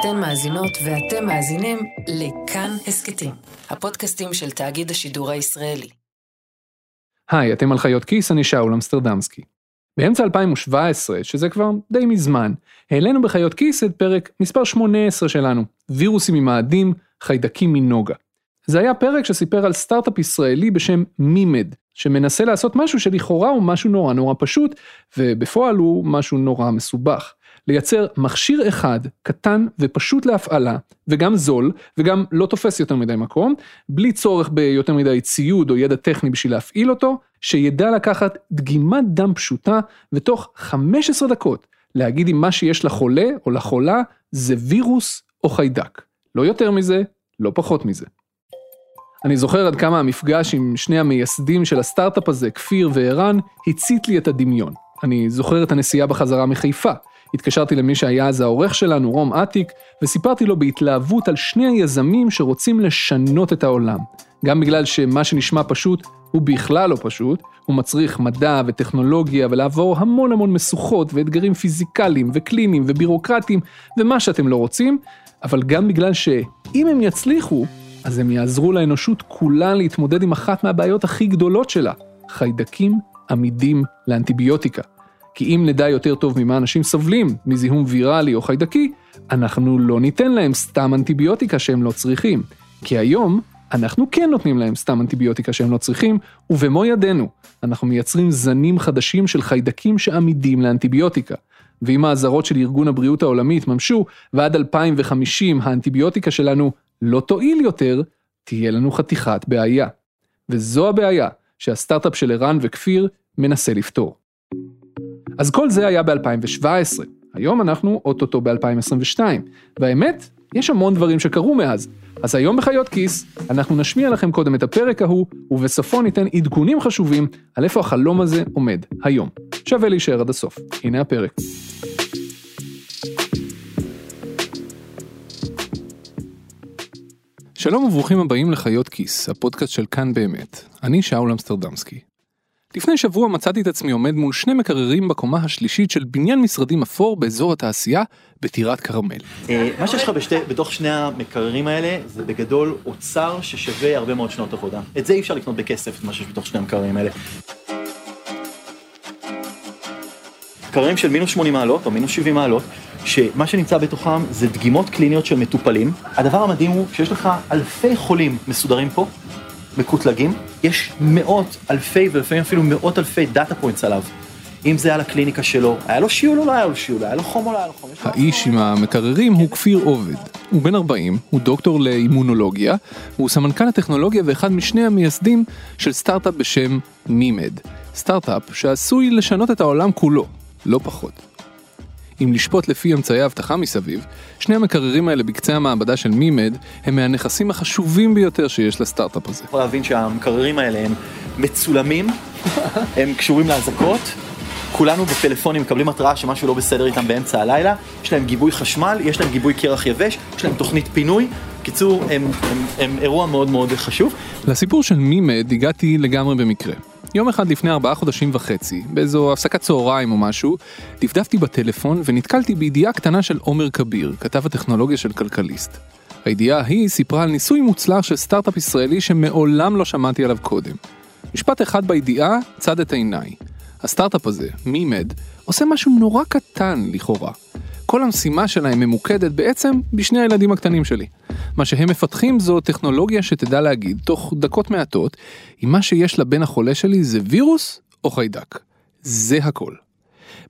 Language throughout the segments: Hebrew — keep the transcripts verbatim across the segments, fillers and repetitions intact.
אתם מאזינות ואתם מאזינים לכאן הסקטים, הפודקאסטים של תאגיד השידור הישראלי. היי, אתם על חיות כיס, אני שאול אמסטרדמסקי. באמצע אלפיים שבע עשרה, שזה כבר די מזמן, העלינו בחיות כיס את פרק מספר שמונה עשרה שלנו, וירוסים ממאדים, חיידקים מנוגה. זה היה פרק שסיפר על סטארט אפ ישראלי בשם מימד, שמנסה לעשות משהו שלכאורה הוא משהו נורא נורא פשוט, ובפועל הוא משהו נורא מסובך. לייצר מכשיר אחד, קטן ופשוט להפעלה, וגם זול, וגם לא תופס יותר מדי מקום, בלי צורך ביותר מדי ציוד או ידע טכני בשביל להפעיל אותו, שידע לקחת דגימת דם פשוטה, ותוך חמש עשרה דקות להגיד אם מה שיש לחולה או לחולה זה וירוס או חיידק. לא יותר מזה, לא פחות מזה. אני זוכר עד כמה המפגש עם שני המייסדים של הסטארט-אפ הזה, כפיר וערן, הציט לי את הדמיון. אני זוכר את הנסיעה בחזרה מחיפה. התקשרתי למי שהיה אז העורך שלנו, רום עתיק, וסיפרתי לו בהתלהבות על שני היזמים שרוצים לשנות את העולם. גם בגלל שמה שנשמע פשוט הוא בכלל לא פשוט, הוא מצריך מדע וטכנולוגיה ולעבור המון המון מסוכות ואתגרים פיזיקליים וקליניים ובירוקרטיים ומה שאתם לא רוצים, אבל גם בגלל שאם הם יצליחו, אז הם יעזרו לאנושות כולה להתמודד עם אחת מהבעיות הכי גדולות שלה, חיידקים עמידים לאנטיביוטיקה. כי אם נדע יותר טוב ממה אנשים סובלים, מזיהום ויראלי או חיידקי, אנחנו לא ניתן להם סתם אנטיביוטיקה שהם לא צריכים. כי היום אנחנו כן נותנים להם סתם אנטיביוטיקה שהם לא צריכים, ובמו ידינו אנחנו מייצרים זנים חדשים של חיידקים שעמידים לאנטיביוטיקה. ואם האזהרות של ארגון הבריאות העולמי התממשו, ועד אלפיים וחמישים האנטיביוטיקה שלנו לא תועיל יותר, תהיה לנו חתיכת בעיה. וזו הבעיה שהסטארט-אפ של ערן וכפיר מנסה לפתור. אז כל זה היה ב-אלפיים שבע עשרה, היום אנחנו אוטוטו ב-אלפיים עשרים ושתיים, והאמת, יש המון דברים שקרו מאז, אז היום בחיות כיס, אנחנו נשמיע לכם קודם את הפרק ההוא, ובסופו ניתן עדכונים חשובים על איפה החלום הזה עומד היום. שווה להישאר עד הסוף, הנה הפרק. שלום וברוכים הבאים לחיות כיס, הפודקאסט של כאן באמת, אני שאול אמסטרדמסקי. לפני שבוע מצאתי את עצמי עומד מול שני מקררים בקומה השלישית של בניין משרדים אפור באזור התעשייה בטירת כרמל. מה שיש לך בתוך שני המקררים האלה זה בגדול אוצר ששווה הרבה מאוד שנות עבודה. את זה אי אפשר לקנות בכסף, מה שיש בתוך שני המקררים האלה. מקררים של מינוס שמונים מעלות או מינוס שבעים מעלות, שמה שנמצא בתוכם זה דגימות קליניות של מטופלים. הדבר המדהים הוא שיש לך אלפי חולים מסודרים פה, מקוטלגים, יש מאות אלפי ולפעמים אפילו מאות אלפי דאטה פוינטס עליו. אם זה על הקליניקה שלו, היה לו שיעול או לא היה לו שיעול, היה לו חום או לא היה לו חום. האיש עם המקררים הוא כפיר עובד. הוא בן ארבעים, הוא דוקטור לאימונולוגיה, הוא סמנכ"ל הטכנולוגיה ואחד משני המייסדים של סטארט-אפ בשם מימד. סטארט-אפ שעשוי לשנות את העולם כולו, לא פחות. אם לשפוט לפי אמצעי האבטחה מסביב, שני המקררים האלה בקצה המעבדה של מימד, הם מהנכסים החשובים ביותר שיש לסטארט-אפ הזה. יכול להבין שהמקררים האלה הם מצולמים, הם קשורים להזקות, כולנו בפלאפונים מקבלים התראה שמשהו לא בסדר איתם באמצע הלילה, יש להם גיבוי חשמל, יש להם גיבוי קרח יבש, יש להם תוכנית פינוי, קיצור, הם, הם, הם, הם אירוע מאוד מאוד חשוב. לסיפור של מימד הגעתי לגמרי במקרה. יום אחד לפני ארבעה חודשים וחצי, באיזו הפסקת צהריים או משהו, דפדפתי בטלפון ונתקלתי בידיעה קטנה של עומר קביר, כתב הטכנולוגיה של כלכליסט. הידיעה היא סיפרה על ניסוי מוצלח של סטארט-אפ ישראלי שמעולם לא שמעתי עליו קודם. משפט אחד בידיעה צד את עיניי. הסטארט-אפ הזה, מימד, עושה משהו נורא קטן לכאורה. כל המשימה שלהם ממוקדת בעצם בשני הילדים הקטנים שלי. מה שהם מפתחים זו טכנולוגיה שתדע להגיד, תוך דקות מעטות, אם מה שיש לבן החולה שלי זה וירוס או חיידק. זה הכל.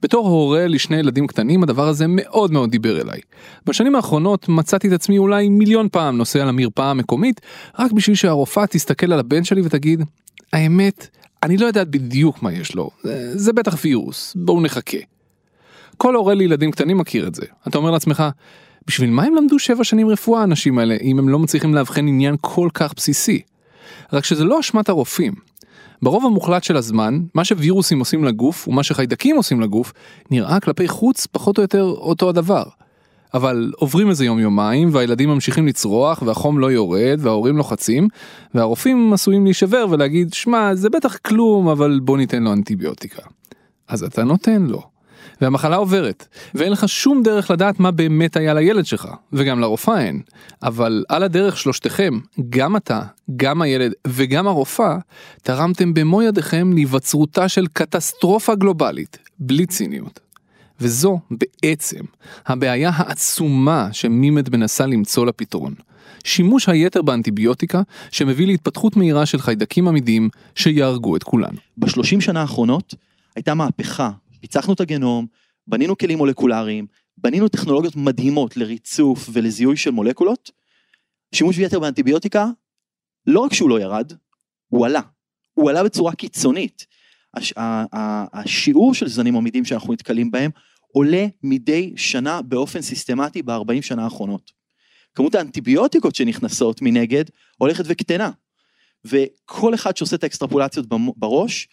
בתור הורה לשני ילדים קטנים, הדבר הזה מאוד מאוד דיבר אליי. בשנים האחרונות מצאתי את עצמי אולי מיליון פעם נוסע למרפאה המקומית, רק בשביל שהרופאה תסתכל על הבן שלי ותגיד, האמת, אני לא יודעת בדיוק מה יש לו. זה, זה בטח וירוס, בואו נחכה. כל הורה לילדים קטנים מכיר את זה. אתה אומר לעצמך, בשביל מה הם למדו שבע שנים רפואה האנשים האלה, אם הם לא מצליחים להבחן עניין כל כך בסיסי? רק שזה לא אשמת הרופאים. ברוב המוחלט של הזמן, מה שווירוסים עושים לגוף, ומה שחיידקים עושים לגוף, נראה כלפי חוץ פחות או יותר אותו הדבר. אבל עוברים איזה יום יומיים, והילדים ממשיכים לצרוח, והחום לא יורד, וההורים לוחצים, והרופאים עשויים להישבר ולהגיד, שמה, זה בטח כלום, אבל בוא ניתן לו אנטיביוטיקה. אז אתה נותן לו. והמחלה עוברת, ואין לך שום דרך לדעת מה באמת היה לילד שלך, וגם לרופאה אין, אבל על הדרך שלושתכם, גם אתה, גם הילד וגם הרופאה, תרמתם במו ידיכם להיווצרותה של קטסטרופה גלובלית, בלי ציניות. וזו בעצם הבעיה העצומה שמימד מנסה למצוא לפתרון. שימוש היתר באנטיביוטיקה שמביא להתפתחות מהירה של חיידקים עמידים שיהרגו את כולנו. בשלושים שנה האחרונות הייתה מהפכה, פיצחנו את הגנום, בנינו כלים מולקולריים, בנינו טכנולוגיות מדהימות לריצוף ולזיהוי של מולקולות. שימוש ביתר באנטיביוטיקה, לא רק שהוא לא ירד, הוא עלה. הוא עלה בצורה קיצונית. הש... השיעור של זנים עמידים שאנחנו נתקלים בהם, עולה מדי שנה באופן סיסטמטי ב-ארבעים שנה האחרונות. כמות האנטיביוטיקות שנכנסות מנגד, הולכת וקטנה. וכל אחד שעושה את האקסטרפולציות בראש,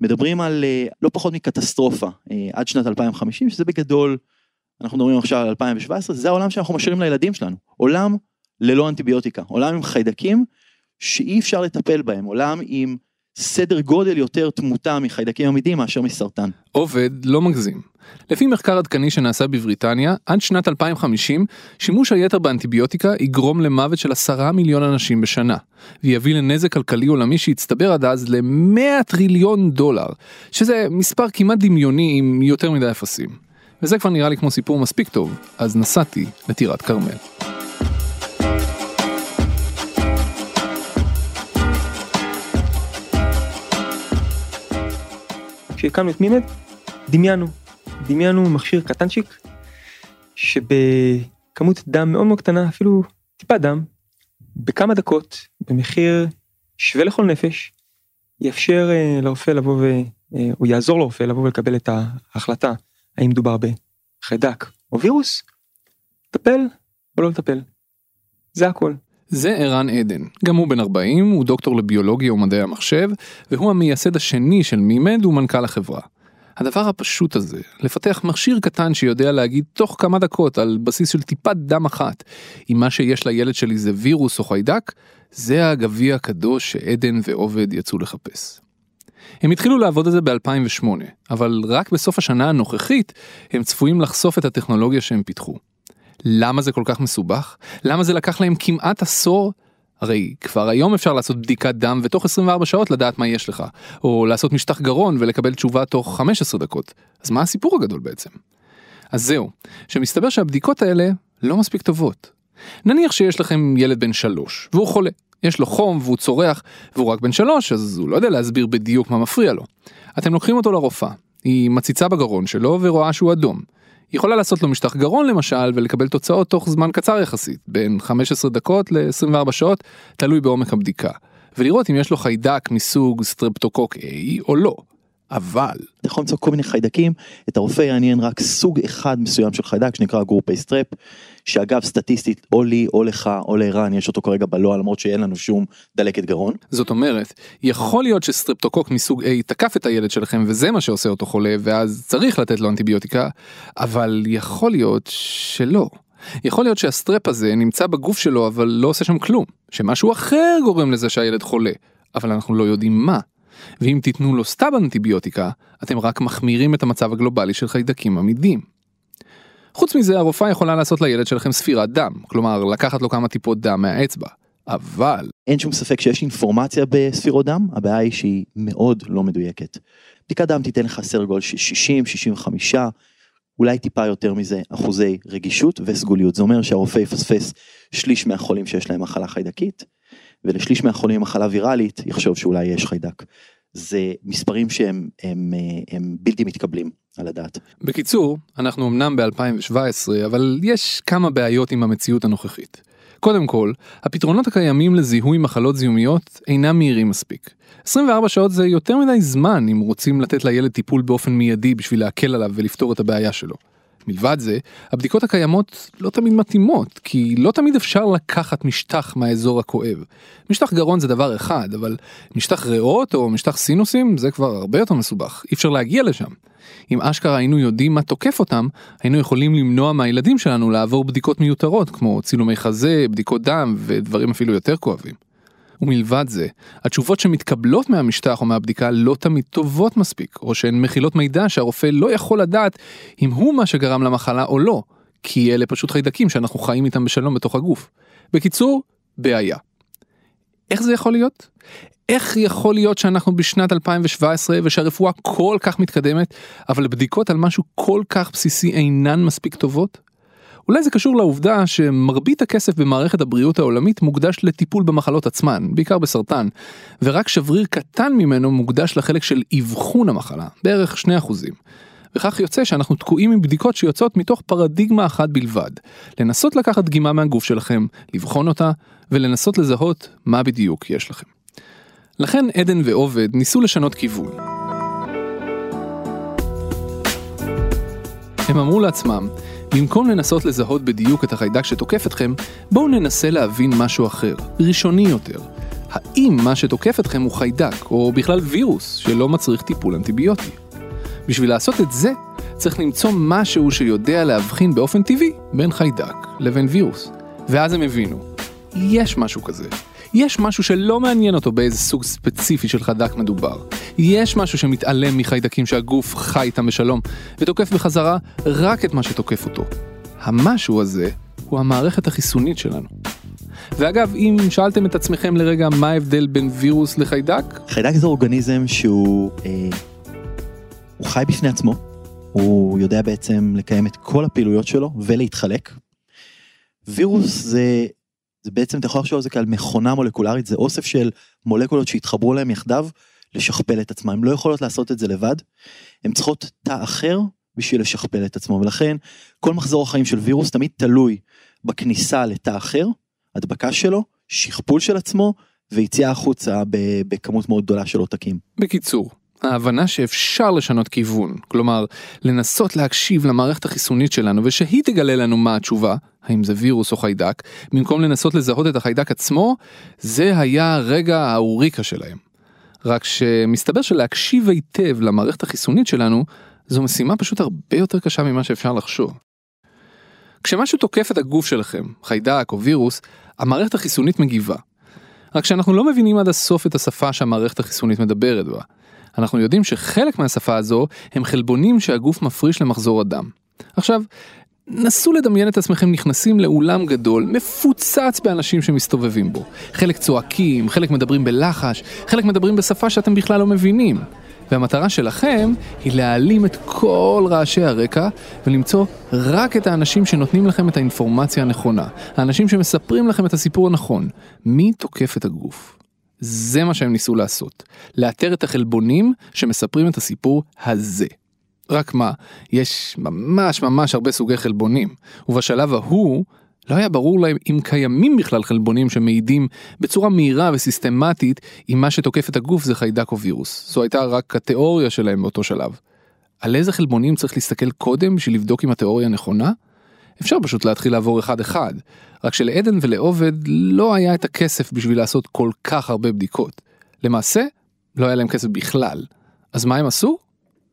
מדברים על לא פחות מקטסטרופה, עד שנת אלפיים וחמישים, שזה בגדול, אנחנו מדברים עכשיו על אלפיים שבע עשרה, זה העולם שאנחנו משאירים לילדים שלנו. עולם ללא אנטיביוטיקה, עולם עם חיידקים שאי אפשר לטפל בהם, עולם עם סדר גודל יותר תמותה מחיידקים עמידים מאשר מסרטן. עובד לא מגזים. לפי מחקר עדכני שנעשה בבריטניה, עד שנת אלפיים וחמישים, שימוש היתר באנטיביוטיקה יגרום למוות של עשרה מיליון אנשים בשנה, ויביא לנזק כלכלי עולמי שיצטבר עד אז ל-מאה טריליון דולר, שזה מספר כמעט דמיוני עם יותר מדי אפסים. וזה כבר נראה לי כמו סיפור מספיק טוב, אז נסעתי לטירת כרמל. כשהקמנו את מימד, דמיינו, דמיינו מכשיר קטנצ'יק, שבכמות דם מאוד מאוד קטנה, אפילו טיפה דם, בכמה דקות, במחיר שווה לכל נפש, יאפשר לרופא לבוא, ו... או יעזור לרופא לבוא ולקבל את ההחלטה, האם דובר בחיידק או וירוס, לטפל או לא לטפל. זה הכל. זה ערן עדן, גם הוא בן ארבעים, הוא דוקטור לביולוגיה ומדעי המחשב, והוא המייסד השני של מימד ומנכ"ל החברה. הדבר הפשוט הזה, לפתח מכשיר קטן שיודע להגיד תוך כמה דקות על בסיס של טיפת דם אחת, אם מה שיש לילד שלי זה וירוס או חיידק, זה הגביע הקדוש שעדן ועובד יצאו לחפש. הם התחילו לעבוד על זה ב-אלפיים ושמונה, אבל רק בסוף השנה הנוכחית הם צפויים לחשוף את הטכנולוגיה שהם פיתחו. למה זה כל כך מסובך? למה זה לקח להם כמעט עשור? הרי כבר היום אפשר לעשות בדיקת דם ותוך עשרים וארבע שעות לדעת מה יש לך, או לעשות משטח גרון ולקבל תשובה תוך חמש עשרה דקות. אז מה הסיפור הגדול בעצם? אז זהו, שמסתבר שהבדיקות האלה לא מספיק טובות. נניח שיש לכם ילד בן שלוש, והוא חולה. יש לו חום והוא צורח, והוא רק בן שלוש, אז הוא לא יודע להסביר בדיוק מה מפריע לו. אתם לוקחים אותו לרופאה, היא מציצה בגרון שלו ורואה שהוא אדום. יכולה לעשות לו משטח גרון למשל, ולקבל תוצאות תוך זמן קצר יחסית, בין חמש עשרה דקות ל-עשרים וארבע שעות, תלוי בעומק הבדיקה, ולראות אם יש לו חיידק מסוג סטרפטוקוק A או לא. אבל אתה יכול למצוא כל מיני חיידקים, את הרופא יעניין רק סוג אחד מסוים של חיידק, שנקרא גרופי סטרפ, שאגב סטטיסטית או לי או לך או לאיראן, יש אותו כרגע בלוע, למרות שאין לנו שום דלקת גרון. זאת אומרת, יכול להיות שסטרפטוקוק מסוג A תקף את הילד שלכם, וזה מה שעושה אותו חולה, ואז צריך לתת לו אנטיביוטיקה, אבל יכול להיות שלא. יכול להיות שהסטרפ הזה נמצא בגוף שלו, אבל לא עושה שם כלום, שמשהו אחר גורם לזה שהילד חולה, אבל אנחנו לא יודעים מה. ואם תיתנו לו סתם אנטיביוטיקה, אתם רק מחמירים את המצב הגלובלי של חיידקים עמידים. חוץ מזה, הרופאה יכולה לעשות לילד שלכם ספירת דם, כלומר, לקחת לו כמה טיפות דם מהאצבע, אבל אין שום ספק שיש אינפורמציה בספירות דם, הבעיה היא שהיא מאוד לא מדויקת. בדיקת דם תיתן לך סדר גודל שישים, שישים וחמש, אולי טיפה יותר מזה, אחוזי רגישות וסגוליות. זה אומר שהרופא יפספס שליש מהחולים שיש להם מחלה חיידקית, ולשליש מהחולים עם מחלה ויראלית, יחשוב שאולי יש חיידק. זה מספרים שהם הם, הם בלתי מתקבלים על הדעת. בקיצור, אנחנו אמנם ב-אלפיים שבע עשרה, אבל יש כמה בעיות עם המציאות הנוכחית. קודם כל, הפתרונות הקיימים לזיהוי מחלות זיהומיות אינם מהירים מספיק. עשרים וארבע שעות זה יותר מדי זמן אם רוצים לתת לילד טיפול באופן מיידי בשביל להקל עליו ולפתור את הבעיה שלו. מלבד זה, הבדיקות הקיימות לא תמיד מתאימות, כי לא תמיד אפשר לקחת משטח מהאזור הכואב. משטח גרון זה דבר אחד, אבל משטח ריאות או משטח סינוסים זה כבר הרבה יותר מסובך, אי אפשר להגיע לשם. אם אשכרה היינו יודעים מה תוקף אותם, היינו יכולים למנוע מהילדים שלנו לעבור בדיקות מיותרות, כמו צילומי חזה, בדיקות דם ודברים אפילו יותר כואבים. ומלבד זה, התשובות שמתקבלות מהמשטח או מהבדיקה לא תמיד טובות מספיק, או שהן מכילות מידע שהרופא לא יכול לדעת אם הוא מה שגרם למחלה או לא, כי אלה פשוט חיידקים שאנחנו חיים איתם בשלום בתוך הגוף. בקיצור, בעיה. איך זה יכול להיות? איך יכול להיות שאנחנו בשנת אלפיים שבע עשרה ושהרפואה כל כך מתקדמת, אבל בדיקות על משהו כל כך בסיסי אינן מספיק טובות? אולי זה קשור לעובדה שמרבית הכסף במערכת הבריאות העולמית מוקדש לטיפול במחלות עצמן, בעיקר בסרטן, ורק שבריר קטן ממנו מוקדש לחלק של אבחון המחלה, בערך שני אחוז. וכך יוצא שאנחנו תקועים עם בדיקות שיוצאות מתוך פרדיגמה אחת בלבד, לנסות לקחת דגימה מהגוף שלכם, לבחון אותה ולנסות לזהות מה בדיוק יש לכם. לכן עדן ועובד ניסו לשנות כיוון. הם אמרו לעצמם, במקום לנסות לזהות בדיוק את החיידק שתוקף אתכם, בואו ננסה להבין משהו אחר, ראשוני יותר. האם מה שתוקף אתכם הוא חיידק, או בכלל וירוס, שלא מצריך טיפול אנטיביוטי. בשביל לעשות את זה, צריך למצוא משהו שיודע להבחין באופן טבעי בין חיידק לבין וירוס. ואז הם הבינו, יש משהו כזה. יש משהו שלא מעניין אותו באיזה סוג ספציפי של חיידק מדובר. יש משהו שמתעלם מחיידקים שהגוף חי איתם בשלום, ותוקף בחזרה רק את מה שתוקף אותו. המשהו הזה הוא המערכת החיסונית שלנו. ואגב, אם שאלתם את עצמכם לרגע מה ההבדל בין וירוס לחיידק? חיידק זה אורגניזם שהוא אה, הוא חי בפני עצמו, הוא יודע בעצם לקיים את כל הפעילויות שלו ולהתחלק. וירוס זה... זה בעצם, אתה יכול לחשוב על זה כעל מכונה מולקולרית, זה אוסף של מולקולות שהתחברו להם יחדיו, לשכפל את עצמם. הם לא יכולות לעשות את זה לבד, הם צריכות תא אחר בשביל לשכפל את עצמם, ולכן כל מחזור החיים של וירוס תמיד תלוי בכניסה לתא אחר, הדבקה שלו, שכפול של עצמו, ויציאה החוצה בכמות מאוד גדולה של עותקים. בקיצור, ההבנה שאפשר לשנות כיוון, כלומר, לנסות להקשיב למערכת החיסונית שלנו, ושהיא תגלה לנו מה התשובה, האם זה וירוס או חיידק, במקום לנסות לזהות את החיידק עצמו, זה היה הרגע האוריקה שלהם. רק שמסתבר שלהקשיב היטב למערכת החיסונית שלנו, זו משימה פשוט הרבה יותר קשה ממה שאפשר לחשוב. כשמשהו תוקף את הגוף שלכם, חיידק או וירוס, המערכת החיסונית מגיבה. רק שאנחנו לא מבינים עד הסוף את השפה שהמערכת החיסונית מדברת בה. אנחנו יודעים שחלק מהשפה הזו הם חלבונים שהגוף מפריש למחזור הדם. עכשיו, נסו לדמיין את עצמכם נכנסים לאולם גדול, מפוצץ באנשים שמסתובבים בו. חלק צועקים, חלק מדברים בלחש, חלק מדברים בשפה שאתם בכלל לא מבינים. והמטרה שלכם היא להעלים את כל רעשי הרקע ולמצוא רק את האנשים שנותנים לכם את האינפורמציה הנכונה. האנשים שמספרים לכם את הסיפור הנכון. מי תוקף את הגוף? זה מה שהם ניסו לעשות, לאתר את החלבונים שמספרים את הסיפור הזה. רק מה, יש ממש ממש הרבה סוגי חלבונים, ובשלב ההוא לא היה ברור להם אם קיימים בכלל חלבונים שמעידים בצורה מהירה וסיסטמטית אם מה שתוקף את הגוף זה חיידק או וירוס. זו הייתה רק התיאוריה שלהם באותו שלב. על איזה חלבונים צריך להסתכל קודם בשביל לבדוק אם התיאוריה נכונה? אפשר פשוט להתחיל לעבור אחד אחד, רק שלעדן ולעובד לא היה את הכסף בשביל לעשות כל כך הרבה בדיקות. למעשה, לא היה להם כסף בכלל. אז מה הם עשו?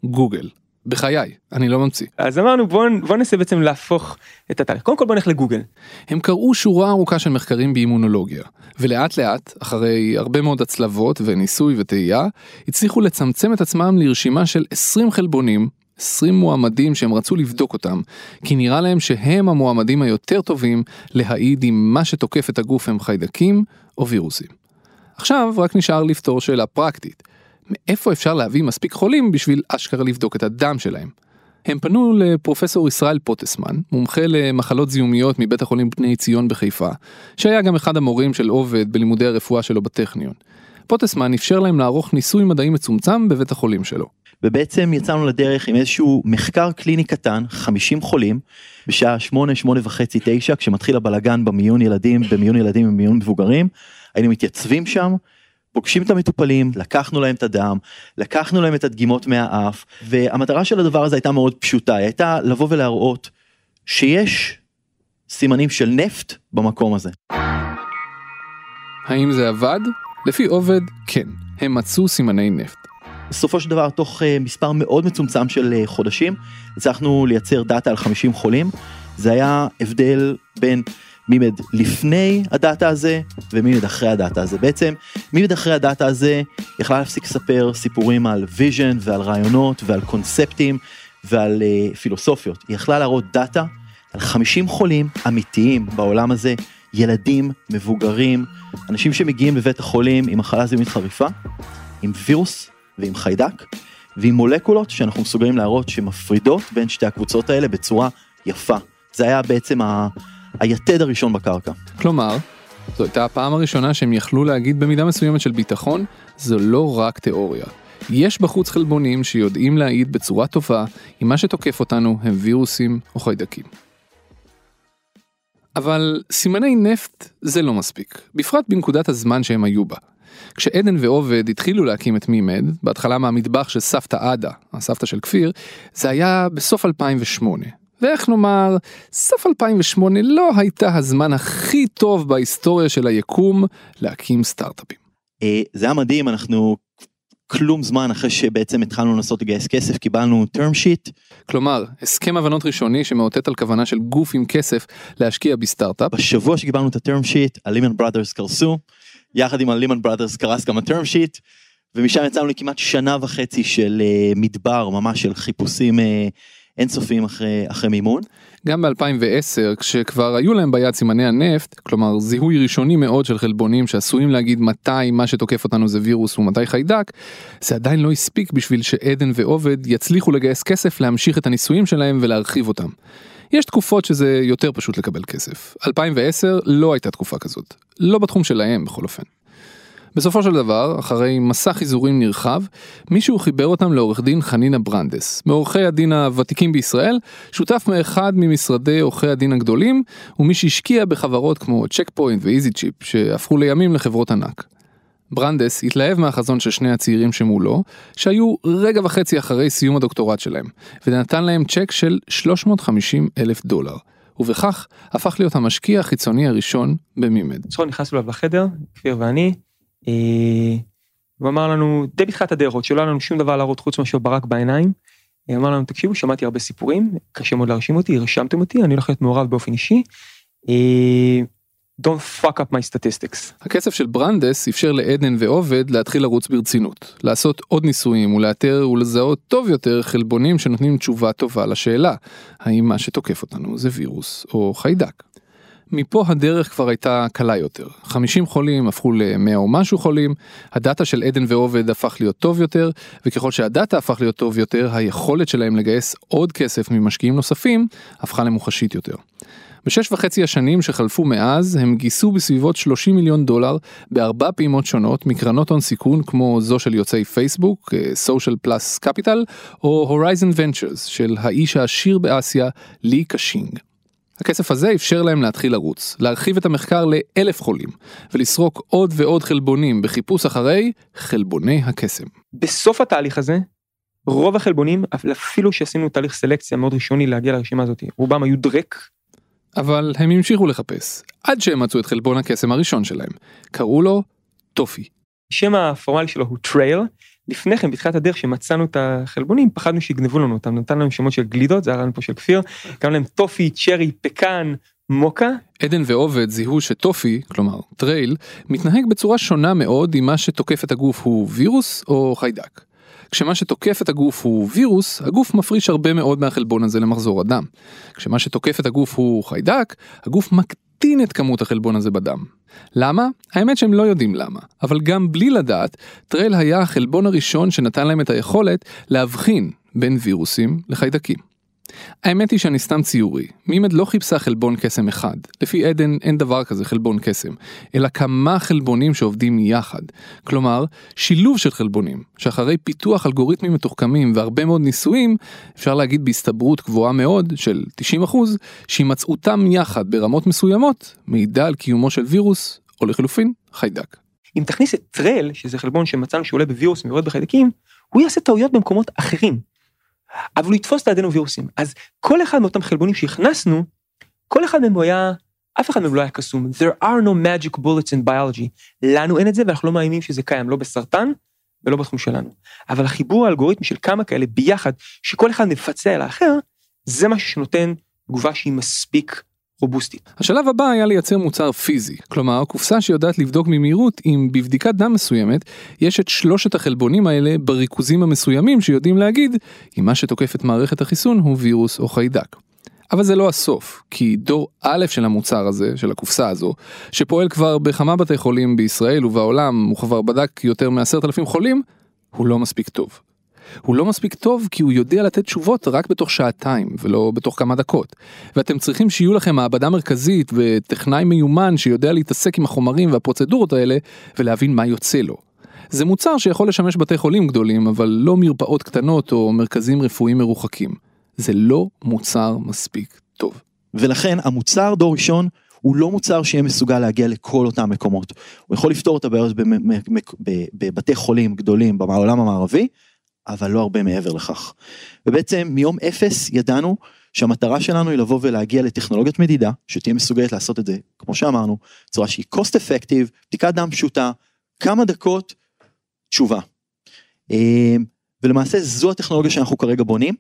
גוגל. בחיי, אני לא ממציא. אז אמרנו, בוא, בוא נעשה בעצם להפוך את התהליך. קודם כל בוא נלך לגוגל. הם קראו שורה ארוכה של מחקרים באימונולוגיה, ולאט לאט, אחרי הרבה מאוד הצלבות וניסוי וטעייה, הצליחו לצמצם את עצמם לרשימה של עשרים חלבונים, עשרים מועמדים שהם רצו לבדוק אותם, כי נראה להם שהם המועמדים היותר טובים להעיד אם מה שתוקף את הגוף הם חיידקים או וירוסים. עכשיו רק נשאר לפתור שאלה פרקטית. מאיפה אפשר להביא מספיק חולים בשביל אשכרה לבדוק את הדם שלהם? הם פנו לפרופסור ישראל פוטסמן, מומחה למחלות זיהומיות מבית החולים בני ציון בחיפה, שהיה גם אחד המורים של עובד בלימודי הרפואה שלו בטכניון. פוטסמן אפשר להם לערוך ניסוי מדעי מצומצם בבית החולים שלו. ובעצם יצאנו לדרך עם איזשהו מחקר קליני קטן, חמישים חולים, בשעה שמונה, שמונה וחצי, תשע, כשמתחיל הבלגן במיון ילדים, במיון ילדים ובמיון מבוגרים, היינו מתייצבים שם, פוגשים את המטופלים, לקחנו להם את הדם, לקחנו להם את הדגימות מהאף, והמטרה של הדבר הזה הייתה מאוד פשוטה, היא הייתה לבוא ולהראות שיש סימנים של נפט במקום הזה. האם זה עבד? לפי עובד, כן, הם מצאו סימני נפט. בסופו של דבר, תוך מספר מאוד מצומצם של חודשים, הצלחנו לייצר דאטה על חמישים חולים. זה היה הבדל בין מימד לפני הדאטה הזה, ומימד אחרי הדאטה הזה. בעצם, מימד אחרי הדאטה הזה, יכלה להפסיק לספר סיפורים על ויז'ן, ועל רעיונות, ועל קונספטים, ועל uh, פילוסופיות. היא יכלה להראות דאטה על חמישים חולים אמיתיים בעולם הזה, ילדים, מבוגרים, אנשים שמגיעים לבית החולים עם מחלה זיהומית חריפה, עם וירוס ועם חיידק, ועם מולקולות שאנחנו מסוגלים להראות שמפרידות בין שתי הקבוצות האלה בצורה יפה. זה היה בעצם ה... היתד הראשון בקרקע. כלומר, זו הייתה הפעם הראשונה שהם יכלו להגיד במידה מסוימת של ביטחון, זו לא רק תיאוריה. יש בחוץ חלבונים שיודעים להעיד בצורה טובה אם מה שתוקף אותנו הם וירוסים או חיידקים. אבל סימני נפט זה לא מספיק, בפרט בנקודת הזמן שהם היו בה. כשעדן ועובד התחילו להקים את מימד, בהתחלה מהמטבח של סבתא עדה, הסבתא של כפיר, זה היה בסוף אלפיים ושמונה. ואיך נאמר, סוף אלפיים ושמונה לא הייתה הזמן הכי טוב בהיסטוריה של היקום להקים סטארט-אפים. זה היה מדהים, אנחנו כלום זמן אחרי שבעצם התחלנו לנסות לגייס כסף, קיבלנו term sheet. כלומר, הסכם הבנות ראשוני שמעוטט על כוונה של גוף עם כסף להשקיע בסטארט-אפ. בשבוע שקיבלנו את ה-term sheet, הלימן בראדרס קרסו, יחד עם הלימן בראדרס קרס גם ה-term sheet, ומשם יצאנו לכמעט שנה וחצי של uh, מדבר, ממש של חיפושים... Uh, אינסופיים אחרי, אחרי מימון. גם ב-אלפיים ועשר, כשכבר היו להם ביד סימני הנפט, כלומר זיהוי ראשוני מאוד של חלבונים שעשויים להגיד מתי מה שתוקף אותנו זה וירוס ומתי חיידק, זה עדיין לא הספיק בשביל שעדן ועובד יצליחו לגייס כסף להמשיך את הניסויים שלהם ולהרחיב אותם. יש תקופות שזה יותר פשוט לקבל כסף. אלפיים ועשר לא הייתה תקופה כזאת. לא בתחום שלהם בכל אופן. בסופו של דבר, אחרי מסע חיזורים נרחב, מישהו חיבר אותם לעורך דין חנינה ברנדס, מעורכי הדין הוותיקים בישראל, שותף מאחד ממשרדי עורכי הדין הגדולים, ומי שהשקיע בחברות כמו צ'קפוינט ואיזי צ'יפ, שהפכו לימים לחברות ענק. ברנדס התלהב מהחזון של שני הצעירים שמולו, שהיו רגע וחצי אחרי סיום הדוקטורט שלהם, ונתן להם צ'ק של שלוש מאות וחמישים אלף דולר. ובכך הפך להיות המשקיע החיצוני הראשון במימד. שרון נכנס אליו לחדר, כפיר ואני, הוא אמר לנו, די בתחילת הדרך, שלא היה לנו שום דבר להראות חוץ מאשר ברק בעיניים, הוא אמר לנו, תקשיבו, שמעתי הרבה סיפורים, קשה מאוד להרשים אותי, הרשמתם אותי, אני הולך להיות מעורב באופן אישי, don't fuck up my statistics. הכסף של ברנדס אפשר לעדן ועובד להתחיל לרוץ ברצינות, לעשות עוד ניסויים ולאתר ולזהות טוב יותר חלבונים שנותנים תשובה טובה לשאלה, האם מה שתוקף אותנו זה וירוס או חיידק. מפה הדרך כבר הייתה קלה יותר. חמישים חולים הפכו ל-מאה או משהו חולים, הדאטה של עדן ועובד הפך להיות טוב יותר, וככל שהדאטה הפך להיות טוב יותר, היכולת שלהם לגייס עוד כסף ממשקיעים נוספים, הפכה למוחשית יותר. בשש וחצי השנים שחלפו מאז, הם גיסו בסביבות שלושים מיליון דולר, בארבע פעימות שונות, מקרנות הון סיכון כמו זו של יוצאי פייסבוק, Social Plus Capital, או Horizon Ventures, של האיש העשיר באסיה, לי קשינג. הכסף הזה אפשר להם להתחיל לרוץ, להרחיב את המחקר לאלף חולים, ולסרוק עוד ועוד חלבונים בחיפוש אחרי חלבוני הקסם. בסוף התהליך הזה, רוב החלבונים, אפילו שעשינו תהליך סלקציה מאוד ראשוני להגיע לרשימה הזאת, רובם היו דרק. אבל הם המשיכו לחפש, עד שהם מצאו את חלבון הקסם הראשון שלהם. קראו לו טופי. השם הפורמלי שלו הוא טרייל. לפני כן, בתחילת הדרך שמצאנו את החלבונים, פחדנו שיגנבו לנו אותם, נתן להם שמות של גלידות, זה הרעיון פה של כפיר, קראנו להם טופי, צ'רי, פקן, מוקה. עדן ועובד זיהו שטופי, כלומר טרייל, מתנהג בצורה שונה מאוד אם מה שתוקף את הגוף הוא וירוס או חיידק. כשמה שתוקף את הגוף הוא וירוס, הגוף מפריש הרבה מאוד מהחלבון הזה למחזור הדם. כשמה שתוקף את הגוף הוא חיידק, הגוף מקטין. תין את כמות החלבון הזה בדם. למה? האמת שהם לא יודעים למה, אבל גם בלי לדעת, טרייל היה החלבון הראשון שנתן להם את היכולת להבחין בין וירוסים לחיידקים. האמת היא שאני סתם ציורי, מימד לא חיפשה חלבון קסם אחד, לפי עדן אין דבר כזה חלבון קסם, אלא כמה חלבונים שעובדים יחד, כלומר שילוב של חלבונים, שאחרי פיתוח אלגוריתמים מתוחכמים והרבה מאוד ניסויים, אפשר להגיד בהסתברות גבוהה מאוד של תשעים אחוז, שימצאותם יחד ברמות מסוימות, מעידה על קיומו של וירוס או לחלופין חיידק. אם תכניס את טרל, שזה חלבון שמצאנו שעולה בווירוס מיורד בחיידקים, הוא יעשה טעויות במקומות אחרים. אבל הוא יתפוס את האדנו וירוסים. אז כל אחד מאותם חלבונים שהכנסנו, כל אחד מהם היה, אף אחד מהם לא היה קסום. There are no magic bullets in biology. לנו אין את זה, ואנחנו לא מאמינים שזה קיים, לא בסרטן ולא בתחום שלנו. אבל החיבור האלגוריתמי של כמה כאלה ביחד, שכל אחד מפצה אל האחר, זה משהו שנותן תגובה שהיא מספיק רובוסטית. השלב הבא היה לייצר מוצר פיזי, כלומר, קופסה שיודעת לבדוק ממהירות אם בבדיקת דם מסוימת יש את שלושת החלבונים האלה בריכוזים המסוימים שיודעים להגיד אם מה שתוקף את מערכת החיסון הוא וירוס או חיידק. אבל זה לא הסוף, כי דור א' של המוצר הזה, של הקופסה הזו, שפועל כבר בכמה בתי חולים בישראל ובעולם, הוא כבר בדק יותר מעשרת אלפים חולים, הוא לא מספיק טוב. הוא לא מספיק טוב כי הוא יודע לתת תשובות רק בתוך שעתיים ולא בתוך כמה דקות. ואתם צריכים שיהיו לכם מעבדה מרכזית וטכנאי מיומן שיודע להתעסק עם החומרים והפרוצדורות האלה ולהבין מה יוצא לו. זה מוצר שיכול לשמש בתי חולים גדולים, אבל לא מרפאות קטנות או מרכזים רפואיים מרוחקים. זה לא מוצר מספיק טוב. ולכן המוצר דור ראשון הוא לא מוצר שיהיה מסוגל להגיע לכל אותם מקומות. הוא יכול לפתור את הבעיות בבתי חולים גדולים בעולם המערבי, אבל לא הרבה מעבר לכך. ובעצם מיום אפס ידענו שהמטרה שלנו היא לבוא ולהגיע לטכנולוגיות מדידה, שתהיה מסוגלת לעשות את זה, כמו שאמרנו, בצורה שהיא cost effective, בדיקת דם פשוטה, כמה דקות, תשובה. ולמעשה זו הטכנולוגיה שאנחנו כרגע בונים,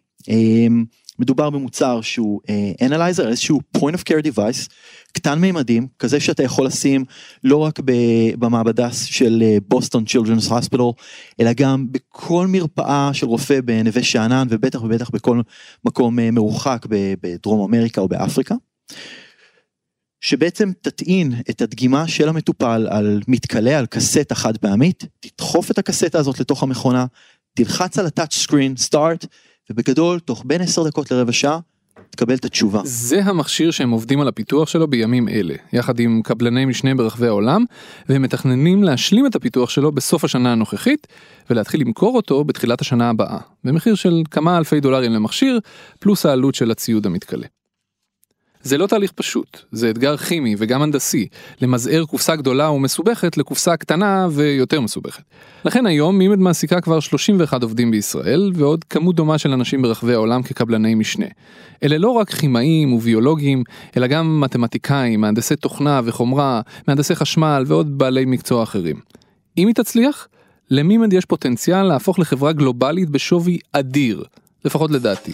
מדובר במוצר שהוא אנלייזר, איזשהו point of care device, קטן מימדים, כזה שאתה יכול לשים לא רק במעבדה של בוסטון צ'ילדרנס הוספיטל, אלא גם בכל מרפאה של רופא בנווה שאנן, ובטח ובטח בכל מקום מרוחק בדרום אמריקה או באפריקה, שבעצם תטעין את הדגימה של המטופל על מתקלה, על קסטה חד פעמית, תדחוף את הקסטה הזאת לתוך המכונה, תלחץ על הטאץ' סקרין, סטארט, ובגדול, תוך בין עשר דקות לרבע שעה, תקבל את התשובה. זה המכשיר שהם עובדים על הפיתוח שלו בימים אלה, יחד עם קבלני משנה ברחבי העולם, והם מתכננים להשלים את הפיתוח שלו בסוף השנה הנוכחית, ולהתחיל למכור אותו בתחילת השנה הבאה, במחיר של כמה אלפי דולרים למכשיר, פלוס העלות של הציוד המתקלה. זה לא תהליך פשוט, זה אתגר כימי וגם הנדסי, למזער קופסה גדולה ומסובכת לקופסה קטנה ויותר מסובכת. לכן היום מימד מעסיקה כבר שלושים ואחד עובדים בישראל, ועוד כמות דומה של אנשים ברחבי העולם כקבלני משנה. אלה לא רק כימאים וביולוגים, אלא גם מתמטיקאים, מהנדסי תוכנה וחומרה, מהנדסי חשמל ועוד בעלי מקצוע אחרים. אם היא תצליח, למימד יש פוטנציאל להפוך לחברה גלובלית בשווי אדיר, לפחות לדעתי.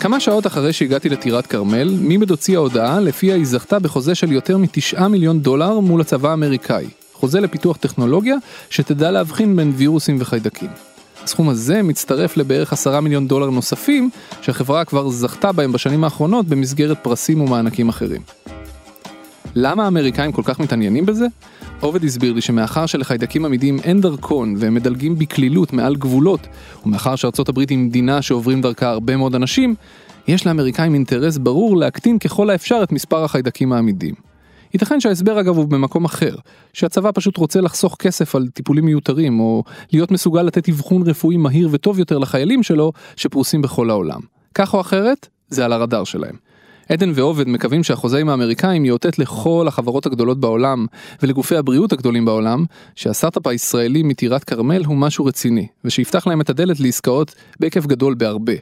כמה שעות אחרי שהגעתי לטירת קרמל, מימד הוציאה הודעה לפיה היא זכתה בחוזה של יותר מתשעה מיליון דולר מול הצבא האמריקאי. חוזה לפיתוח טכנולוגיה שתדע להבחין בין וירוסים וחיידקים. הסכום הזה מצטרף לבערך עשרה מיליון דולר נוספים שהחברה כבר זכתה בהם בשנים האחרונות במסגרת פרסים ומענקים אחרים. למה האמריקאים כל כך מתעניינים בזה? עובד הסביר לי שמאחר שלחיידקים עמידים אין דרכון והם מדלגים בכלילות מעל גבולות, ומאחר שארצות הברית היא מדינה שעוברים דרכה הרבה מאוד אנשים, יש לאמריקאים אינטרס ברור להקטין ככל האפשר את מספר החיידקים העמידים. ייתכן שההסבר אגב הוא במקום אחר, שהצבא פשוט רוצה לחסוך כסף על טיפולים מיותרים, או להיות מסוגל לתת אבחון רפואי מהיר וטוב יותר לחיילים שלו שפרוסים בכל העולם. כך או אחרת, זה על הרדאר שלהם. עדן ועובד מקווים שהחוזה עם האמריקאים יאותת לכל החברות הגדולות בעולם ולגופי הבריאות הגדולים בעולם, שהסטארט-אפ הישראלי מטירת קרמל הוא משהו רציני, ושיפתח להם את הדלת לעסקאות בהיקף גדול בהרבה.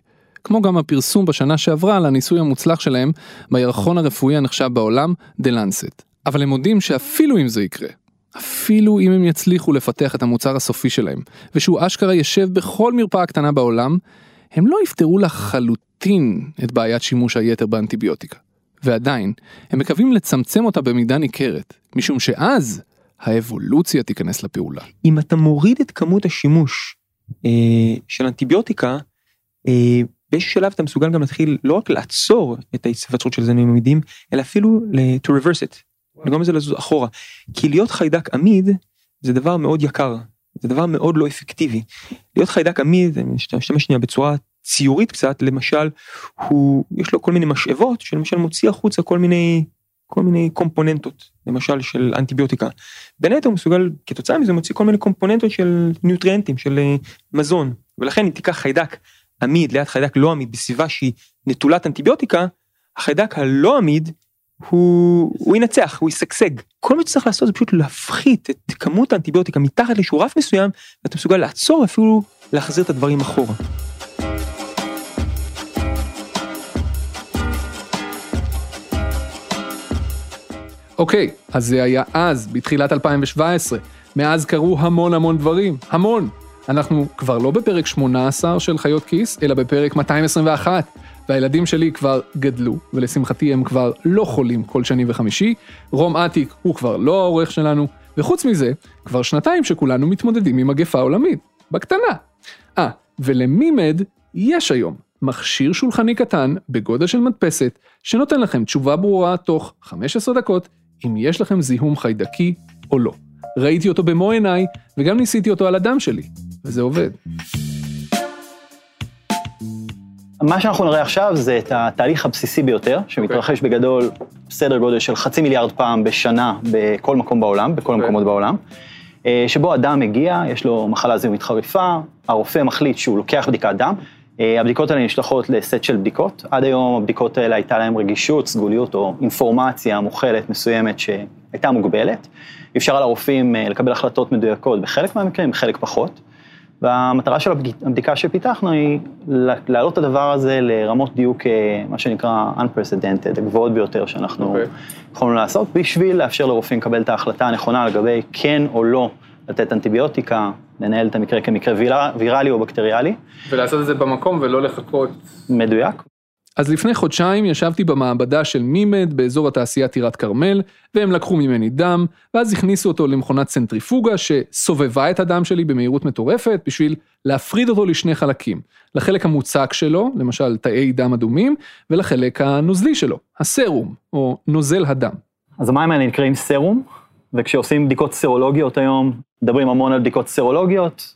כמו גם הפרסום בשנה שעברה על הניסוי המוצלח שלהם בירחון הרפואי הנחשב בעולם, The Lancet. אבל הם מודים שאפילו אם זה יקרה, אפילו אם הם יצליחו לפתח את המוצר הסופי שלהם, ושהוא אשכרה ישב בכל מרפאה קטנה בעולם, הם לא יפתרו לחלוטין את בעיית שימוש היתר באנטיביוטיקה. ועדיין, הם מקווים לצמצם אותה במידה ניכרת, משום שאז האבולוציה תיכנס לפעולה. אם אתה מוריד את כמות השימוש אה, של אנטיביוטיקה, אה, באיזשהו שלב אתה מסוגל גם להתחיל לא רק לעצור את ההתפתחות של זנים עמידים, אלא אפילו to reverse it, לגרום לזה לזוז אחורה. כי להיות חיידק עמיד זה דבר מאוד יקר. זה דבר מאוד לא אפקטיבי. להיות חיידק עמיד, שתיים שנייה בצורה ציורית קצת, למשל, הוא, יש לו כל מיני משאבות, שלמשל מוציא החוצה כל מיני, כל מיני קומפוננטות, למשל של אנטיביוטיקה. בין היתר הוא מסוגל, כתוצאה מזה, מוציא כל מיני קומפוננטות של ניוטריאנטים, של מזון. ולכן אם תיקח חיידק עמיד, ליד חיידק לא עמיד, בסביבה שהיא נטולת אנטיביוטיקה, החיידק הלא עמיד, הוא, הוא ינצח, הוא יסגשג. כל מה שצריך לעשות זה פשוט להפחית את כמות האנטיביוטיקה מתחת לאיזשהו רף מסוים, ואתה מסוגל לעצור, אפילו להחזיר את הדברים אחורה. אוקיי, okay, אז זה היה אז, בתחילת אלפיים שבע עשרה. מאז קרו המון המון דברים, המון. אנחנו כבר לא בפרק שמונה עשר של חיות כיס, אלא בפרק מאתיים עשרים ואחת, והילדים שלי כבר גדלו, ולשמחתי הם כבר לא חולים כל שני וחמישי, רום עתיק הוא כבר לא העורך שלנו, וחוץ מזה, כבר שנתיים שכולנו מתמודדים עם מגפה עולמית, בקטנה. אה, ולמימד יש היום מכשיר שולחני קטן בגודל של מדפסת, שנותן לכם תשובה ברורה תוך חמש עשרה דקות, אם יש לכם זיהום חיידקי או לא. ראיתי אותו במו עיניי, וגם ניסיתי אותו על הדם שלי, וזה עובד. מה שאנחנו נראה עכשיו זה את התהליך הבסיסי ביותר, שמתרחש okay. בגדול סדר גודל של חצי מיליארד פעם בשנה בכל מקום בעולם, בכל okay. המקומות בעולם, שבו אדם מגיע, יש לו מחלה זיהומית חריפה, הרופא מחליט שהוא לוקח בדיקת דם, הבדיקות האלה נשלחות לסט של בדיקות, עד היום הבדיקות האלה הייתה להם רגישות, סגוליות או אינפורמציה מוכלת מסוימת שהייתה מוגבלת, אפשר על הרופאים לקבל החלטות מדויקות בחלק מהמקרים, חלק פחות, והמטרה של הבדיקה שפיתחנו היא להעלות את הדבר הזה לרמות דיוק, מה שנקרא unprecedented, הגבוהות ביותר שאנחנו okay. יכולנו לעשות, בשביל לאפשר לרופאים לקבל את ההחלטה הנכונה לגבי כן או לא, לתת אנטיביוטיקה, לנהל את המקרה כמקרה ויראלי או בקטריאלי. ולעשות את זה במקום ולא לחכות. מדויק. אז לפני חודשיים ישבתי במעבדה של מימד באזור התעשייה טירת קרמל, והם לקחו ממני דם, ואז הכניסו אותו למכונת צנטריפוגה שסובבה את הדם שלי במהירות מטורפת, בשביל להפריד אותו לשני חלקים. לחלק המוצק שלו, למשל תאי דם אדומים, ולחלק הנוזלי שלו, הסרום, או נוזל הדם. אז מה הם האלה נקראים סרום? וכשעושים בדיקות סרולוגיות היום, מדברים המון על בדיקות סרולוגיות,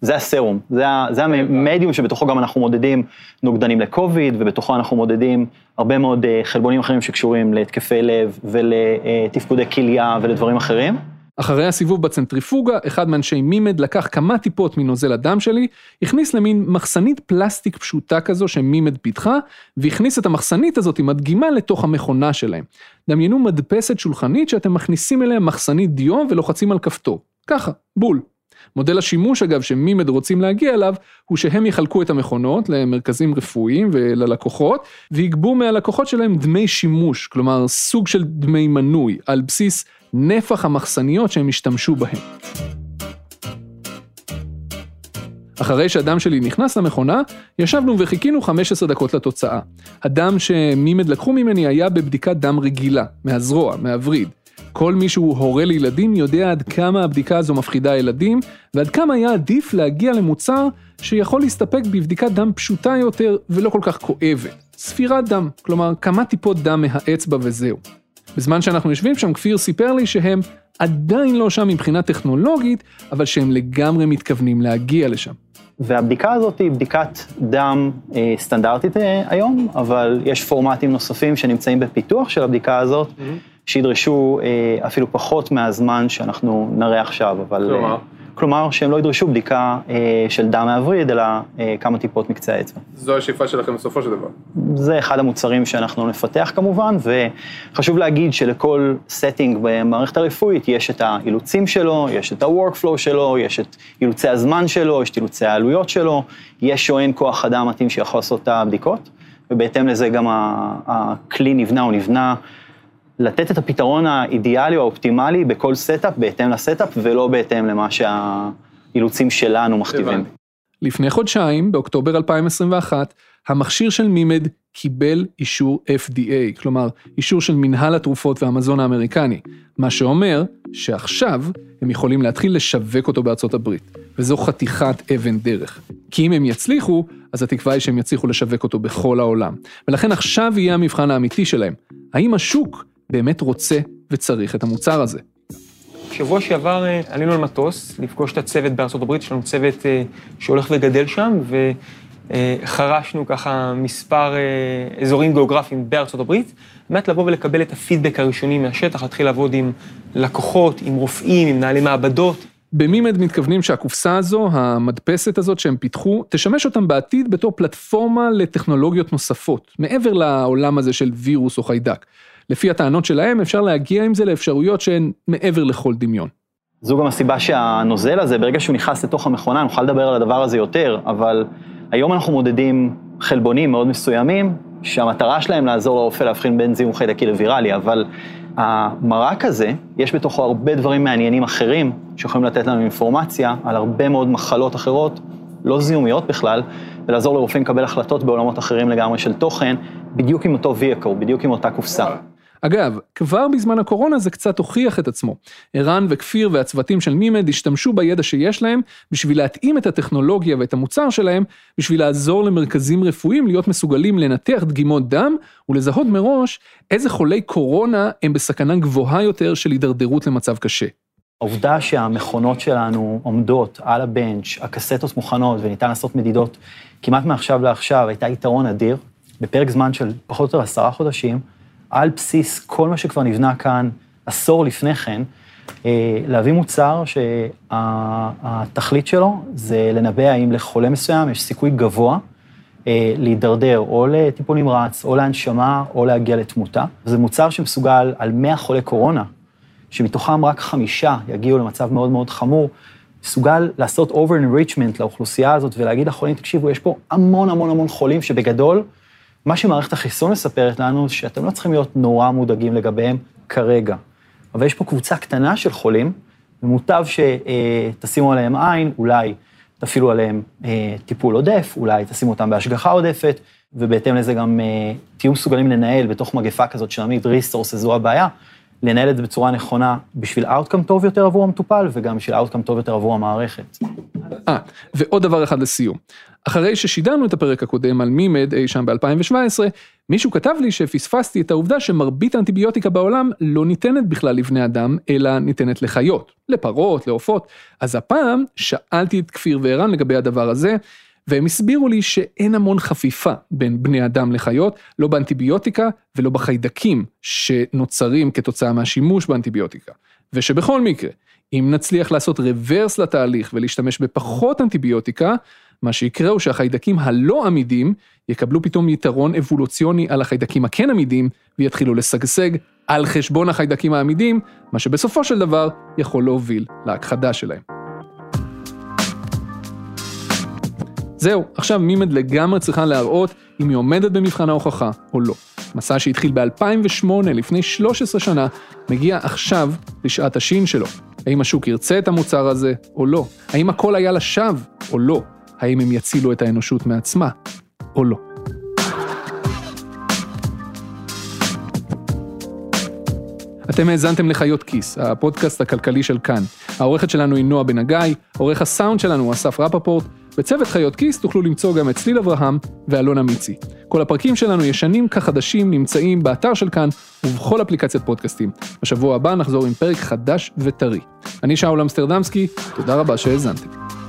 זה הסרום, זה, זה המדיום שבתוכו גם אנחנו מודדים נוגדנים לקוביד, ובתוכו אנחנו מודדים הרבה מאוד חלבונים אחרים שקשורים להתקפי לב ולתפקודי כליה ולדברים אחרים. אחרי הסיבוב בצנטריפוגה, אחד מאנשי מימד לקח כמה טיפות מנוזל הדם שלי, הכניס למין מחסנית פלסטיק פשוטה כזו שמימד פיתחה, והכניס את המחסנית הזאת עם הדגימה לתוך המכונה שלהם. דמיינו מדפסת שולחנית שאתם מכניסים אליה מחסנית דיו ולוחצים על כפתור. ככה, בול. מודל השימוש אגב שמימד רוצים להגיע אליו, הוא שהם יחלקו את המכונות למרכזים רפואיים וללקוחות, ויגבו מהלקוחות שלהם דמי שימוש, כלומר סוג של דמי מנוי, על בסיס נפח המחסניות שהם השתמשו בהם. אחרי שהדם שלי נכנס למכונה, ישבנו וחיכינו חמש עשרה דקות לתוצאה. הדם שמימד לקחו ממני היה בבדיקת דם רגילה, מהזרוע, מהבריד. כל מי שהוא הורה לילדים יודע עד כמה הבדיקה הזו מפחידה ילדים, ועד כמה היה עדיף להגיע למוצר שיכול להסתפק בבדיקת דם פשוטה יותר ולא כל כך כואבת. ספירת דם, כלומר כמה טיפות דם מהאצבע וזהו. בזמן שאנחנו יושבים שם, כפיר סיפר לי שהם עדיין לא שם מבחינה טכנולוגית, אבל שהם לגמרי מתכוונים להגיע לשם. והבדיקה הזאת היא בדיקת דם אה, סטנדרטית אה, היום, אבל יש פורמטים נוספים שנמצאים בפיתוח של הבדיקה הזאת, mm-hmm. שידרשו אה, אפילו פחות מהזמן שאנחנו נראה עכשיו, אבל... כלומר? אה, כלומר, שהם לא ידרשו בדיקה אה, של דם מהבריד, אלא אה, כמה טיפות מקצה האצבע. זו השאיפה שלכם בסופו של דבר. זה אחד המוצרים שאנחנו נפתח כמובן, וחשוב להגיד שלכל setting במערכת הרפואית, יש את האילוצים שלו, יש את ה-workflow שלו, יש את אילוצי הזמן שלו, יש את אילוצי העלויות שלו, יש או אין כוח אדם מתאים שיכול לעשות את הבדיקות, ובהתאם לזה גם הכלי נבנה או נבנה, לתת את הפתרון האידיאלי או האופטימלי בכל סטאפ, בהתאם לסטאפ, ולא בהתאם למה שהאילוצים שלנו מכתיבים. לפני חודשיים, באוקטובר אלפיים עשרים ואחת, המכשיר של מימד קיבל אישור אף די איי, כלומר, אישור של מנהל התרופות והמזון האמריקני, מה שאומר שעכשיו הם יכולים להתחיל לשווק אותו בארצות הברית, וזו חתיכת אבן דרך. כי אם הם יצליחו, אז התקווה היא שהם יצליחו לשווק אותו בכל העולם. ולכן עכשיו יהיה המבחן האמיתי שלהם. האם השוק באמת רוצה וצריך את המוצר הזה? שבוע שעבר עלינו על מטוס, לפגוש את הצוות בארצות הברית, יש לנו צוות שהולך וגדל שם, וחרשנו ככה מספר אזורים גיאוגרפיים בארצות הברית, באמת לבוא ולקבל את הפידבק הראשוני מהשטח, להתחיל לעבוד עם לקוחות, עם רופאים, עם מנהלי מעבדות. במימד מתכוונים שהקופסה הזו, המדפסת הזאת שהם פיתחו, תשמש אותם בעתיד בתור פלטפורמה לטכנולוגיות נוספות, מעבר לעולם הזה של וירוס או חיידק. לפי הטענות שלהם, אפשר להגיע עם זה לאפשרויות שהן מעבר לכל דמיון. זו גם הסיבה שהנוזל הזה, ברגע שהוא נכנס לתוך המכונה, נוכל לדבר על הדבר הזה יותר, אבל היום אנחנו מודדים חלבונים מאוד מסוימים, שהמטרה שלהם לעזור לרופא להבחין בין זיהום חיידקי לוויראלי, אבל המרק הזה, יש בתוכו הרבה דברים מעניינים אחרים, שיכולים לתת לנו אינפורמציה על הרבה מאוד מחלות אחרות, לא זיהומיות בכלל, ולעזור לרופאים לקבל החלטות בעולמות אחרים לגמרי של תוכן, בדיוק עם אותו ויקו, בדיוק עם אותה קופסה. אגב, כבר בזמן הקורונה זה קצת הוכיח את עצמו. ערן וכפיר והצוותים של מימד השתמשו בידע שיש להם בשביל להתאים את הטכנולוגיה ואת המוצר שלהם, בשביל לעזור למרכזים רפואיים להיות מסוגלים לנתח דגימות דם ולזהות מראש איזה חולי קורונה הם בסכנה גבוהה יותר של הידרדרות למצב קשה. העובדה שהמכונות שלנו עומדות על הבנץ', הקסטות מוכנות וניתן לעשות מדידות כמעט מעכשיו לעכשיו, הייתה יתרון אדיר בפרק זמן של פחות או יותר עשרה חודשים, על בסיס כל מה שכבר נבנה כאן עשור לפני כן, להביא מוצר שהתכלית שלו זה לנבא האם לחולה מסוים יש סיכוי גבוה להידרדר או לטיפול נמרץ, או להנשמה, או להגיע לתמותה. זה מוצר שמסוגל על מאה חולי קורונה, שמתוכם רק חמישה יגיעו למצב מאוד מאוד חמור, מסוגל לעשות over-enrichment לאוכלוסייה הזאת ולהגיד לחולים, תקשיבו, יש פה המון המון המון חולים שבגדול, מה שמערכת החיסון מספרת לנו, שאתם לא צריכים להיות נורא מודאגים לגביהם כרגע. אבל יש פה קבוצה קטנה של חולים, ומוטב שתשימו עליהם עין, אולי תפעילו עליהם טיפול עודף, אולי תשימו אותם בהשגחה עודפת, ובהתאם לזה גם תהיו מסוגלים לנהל בתוך מגפה כזאת שנמיד ריסורס, זו הבעיה, לנהל את זה בצורה נכונה בשביל outcome טוב יותר עבור המטופל, וגם בשביל outcome טוב יותר עבור המערכת. אה, ועוד דבר אחד לסיום. אחרי ששידרנו את הפרק הקודם על מימד אי שם ב-אלפיים שבע עשרה, מישהו כתב לי שפספסתי את העובדה שמרבית האנטיביוטיקה בעולם לא ניתנת בכלל לבני אדם, אלא ניתנת לחיות, לפרות, לעופות. אז הפעם שאלתי את כפיר וערן לגבי הדבר הזה, והם הסבירו לי שאין המון חפיפה בין בני אדם לחיות, לא באנטיביוטיקה ולא בחיידקים שנוצרים כתוצאה מהשימוש באנטיביוטיקה. ושבכל מקרה, אם נצליח לעשות רוורס לתהליך ולהשתמש בפחות אנטיביוטיקה, מה שיקרה הוא שהחיידקים הלא עמידים יקבלו פתאום יתרון אבולוציוני על החיידקים הכן עמידים, ויתחילו לסגסג על חשבון החיידקים העמידים, מה שבסופו של דבר יכול להוביל להכחדה שלהם. זהו, עכשיו מימד לגמרי צריכה להראות אם היא עומדת במבחן ההוכחה או לא. מסע שהתחיל ב-אלפיים ושמונה, לפני שלוש עשרה שנה, מגיע עכשיו לשעת השין שלו. האם השוק ירצה את המוצר הזה או לא? האם הכל היה לשווא או לא? האם הם יצילו את האנושות מעצמה או לא? אתם האזנתם לחיות כיס, הפודקאסט הכלכלי של כאן. העורכת שלנו היא נועה בן הגיא, עורך הסאונד שלנו הוא אסף רפפורט, בצוות חיות כיס תוכלו למצוא גם את צליל אברהם ואלונה מיצי. כל הפרקים שלנו ישנים כחדשים נמצאים באתר של כאן ובכל אפליקציית פודקאסטים. בשבוע הבא נחזור עם פרק חדש וטרי. אני שאול אמסטרדמסקי, תודה רבה שהאזנתם.